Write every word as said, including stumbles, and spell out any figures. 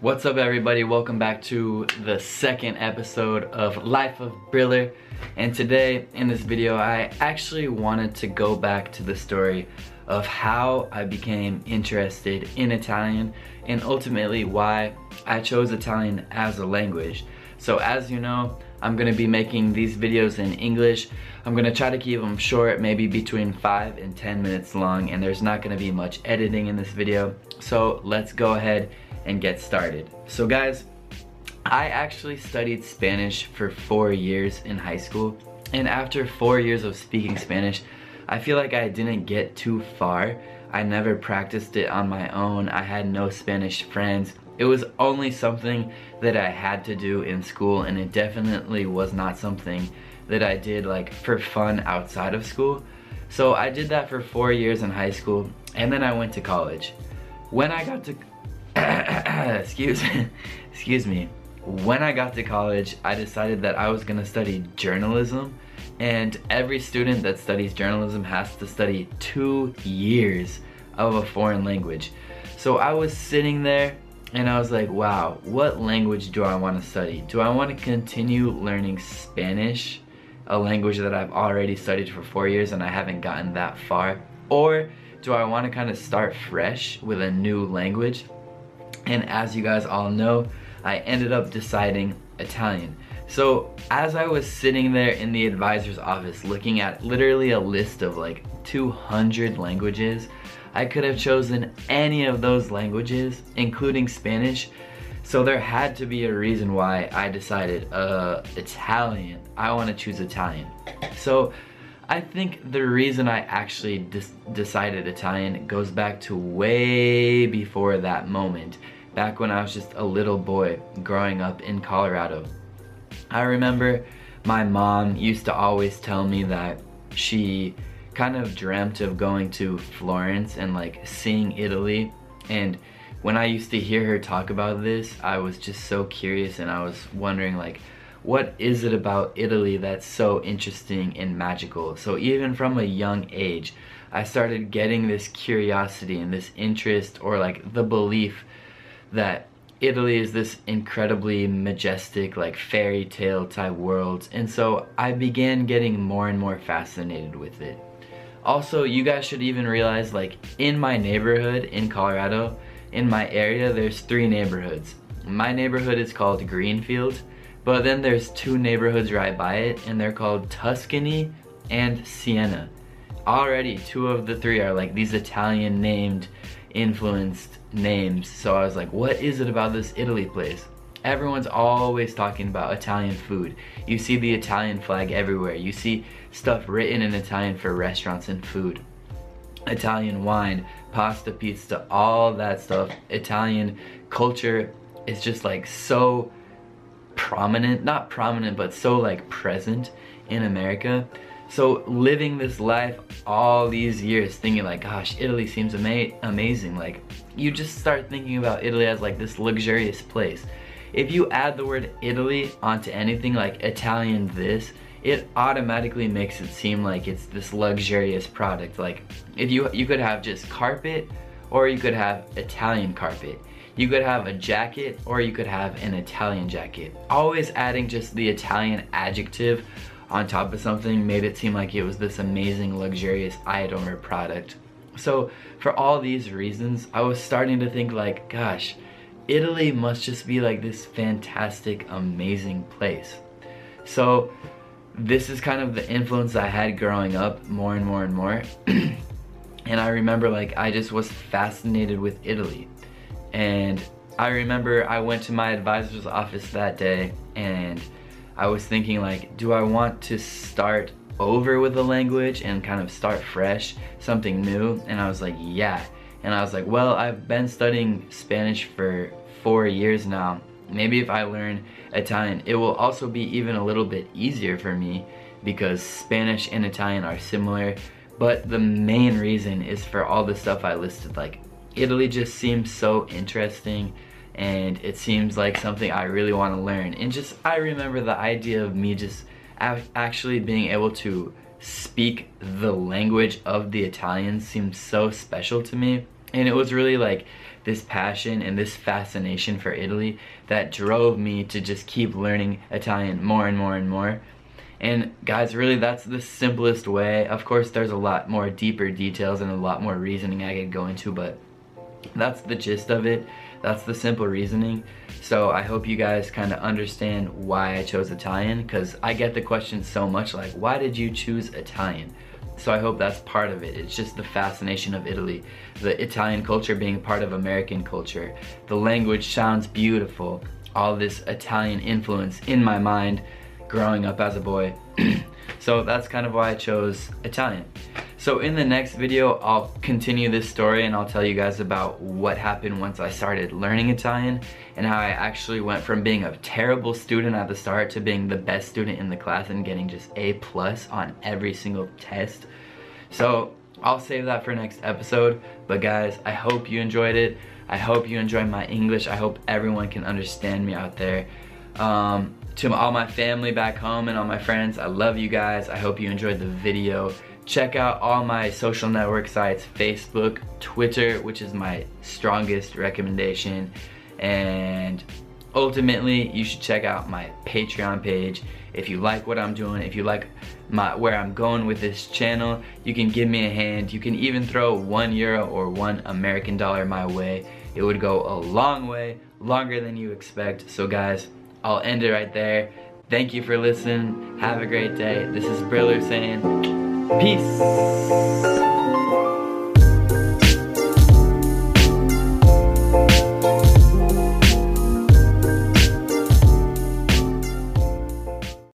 What's up, everybody? Welcome back to the second episode of Life of Briller. And today in this video, I actually wanted to go back to the story of how I became interested in Italian and ultimately why I chose Italian as a language. So as you know, I'm gonna be making these videos in English. I'm gonna try to keep them short, maybe between five and ten minutes long, and there's not gonna be much editing in this video. So let's go ahead and get started. So guys, I actually studied Spanish for four years in high school, and after four years of speaking Spanish, I feel like I didn't get too far. I never practiced it on my own. I had no Spanish friends. It was only something that I had to do in school, and it definitely was not something that I did like for fun outside of school. So I did that for four years in high school, and then I went to college. When I got to excuse excuse me when I got to college, I decided that I was gonna study journalism, and every student that studies journalism has to study two years of a foreign language. So I was sitting there and I was like, wow, what language do I want to study? Do I want to continue learning Spanish, a language that I've already studied for four years and I haven't gotten that far, or do I want to kind of start fresh with a new language? And as you guys all know, I ended up deciding Italian. So as I was sitting there in the advisor's office looking at literally a list of like two hundred languages, I could have chosen any of those languages, including Spanish. So there had to be a reason why I decided uh, Italian. I want to choose Italian. So I think the reason I actually decided Italian goes back to way before that moment, back when I was just a little boy growing up in Colorado. I remember my mom used to always tell me that she kind of dreamt of going to Florence and like seeing Italy, and when I used to hear her talk about this, I was just so curious, and I was wondering like, what is it about Italy that's so interesting and magical? So even from a young age, I started getting this curiosity and this interest, or like the belief that Italy is this incredibly majestic, like fairy tale type world. And so I began getting more and more fascinated with it. Also, you guys should even realize, like in my neighborhood in Colorado, in my area, there's three neighborhoods. My neighborhood is called Greenfield. But then there's two neighborhoods right by it, and they're called Tuscany and Siena. Already two of the three are like these Italian named, influenced names. So I was like, what is it about this Italy place? Everyone's always talking about Italian food. You see the Italian flag everywhere. You see stuff written in Italian for restaurants and food. Italian wine, pasta, pizza, all that stuff. Italian culture is just like so prominent, not prominent, but so like present in America. So living this life all these years thinking like, gosh, Italy seems ama amazing. Like you just start thinking about Italy as like this luxurious place. If you add the word Italy onto anything like Italian this, it automatically makes it seem like it's this luxurious product. Like if you, you could have just carpet, or you could have Italian carpet. You could have a jacket, or you could have an Italian jacket. Always adding just the Italian adjective on top of something made it seem like it was this amazing, luxurious item or product. So for all these reasons, I was starting to think like, gosh, Italy must just be like this fantastic, amazing place. So this is kind of the influence I had growing up more and more and more. And I remember like, I just was fascinated with Italy. And I remember I went to my advisor's office that day, and I was thinking like, do I want to start over with the language and kind of start fresh, something new? And I was like, yeah. And I was like, well, I've been studying Spanish for four years now. Maybe if I learn Italian, it will also be even a little bit easier for me, because Spanish and Italian are similar. But the main reason is for all the stuff I listed, like Italy just seems so interesting, and it seems like something I really want to learn. And just I remember the idea of me just actually being able to speak the language of the Italians seems so special to me. And it was really like this passion and this fascination for Italy that drove me to just keep learning Italian more and more and more. And guys, really that's the simplest way. Of course there's a lot more deeper details and a lot more reasoning I could go into, but that's the gist of it. That's the simple reasoning. So I hope you guys kind of understand why I chose Italian, because I get the question so much, like, why did you choose Italian? So I hope that's part of it. It's just the fascination of Italy, the Italian culture being part of American culture. The language sounds beautiful. All this Italian influence in my mind growing up as a boy. So that's kind of why I chose Italian. So in the next video, I'll continue this story and I'll tell you guys about what happened once I started learning Italian and how I actually went from being a terrible student at the start to being the best student in the class and getting just A plus on every single test. So I'll save that for next episode. But guys, I hope you enjoyed it. I hope you enjoyed my English. I hope everyone can understand me out there. Um, to all my family back home and all my friends, I love you guys. I hope you enjoyed the video. Check out all my social network sites, Facebook, Twitter, which is my strongest recommendation. And ultimately, you should check out my Patreon page. If you like what I'm doing, if you like my where I'm going with this channel, you can give me a hand. You can even throw one euro or one American dollar my way. It would go a long way, longer than you expect. So guys, I'll end it right there. Thank you for listening. Have a great day. This is Briller saying, peace.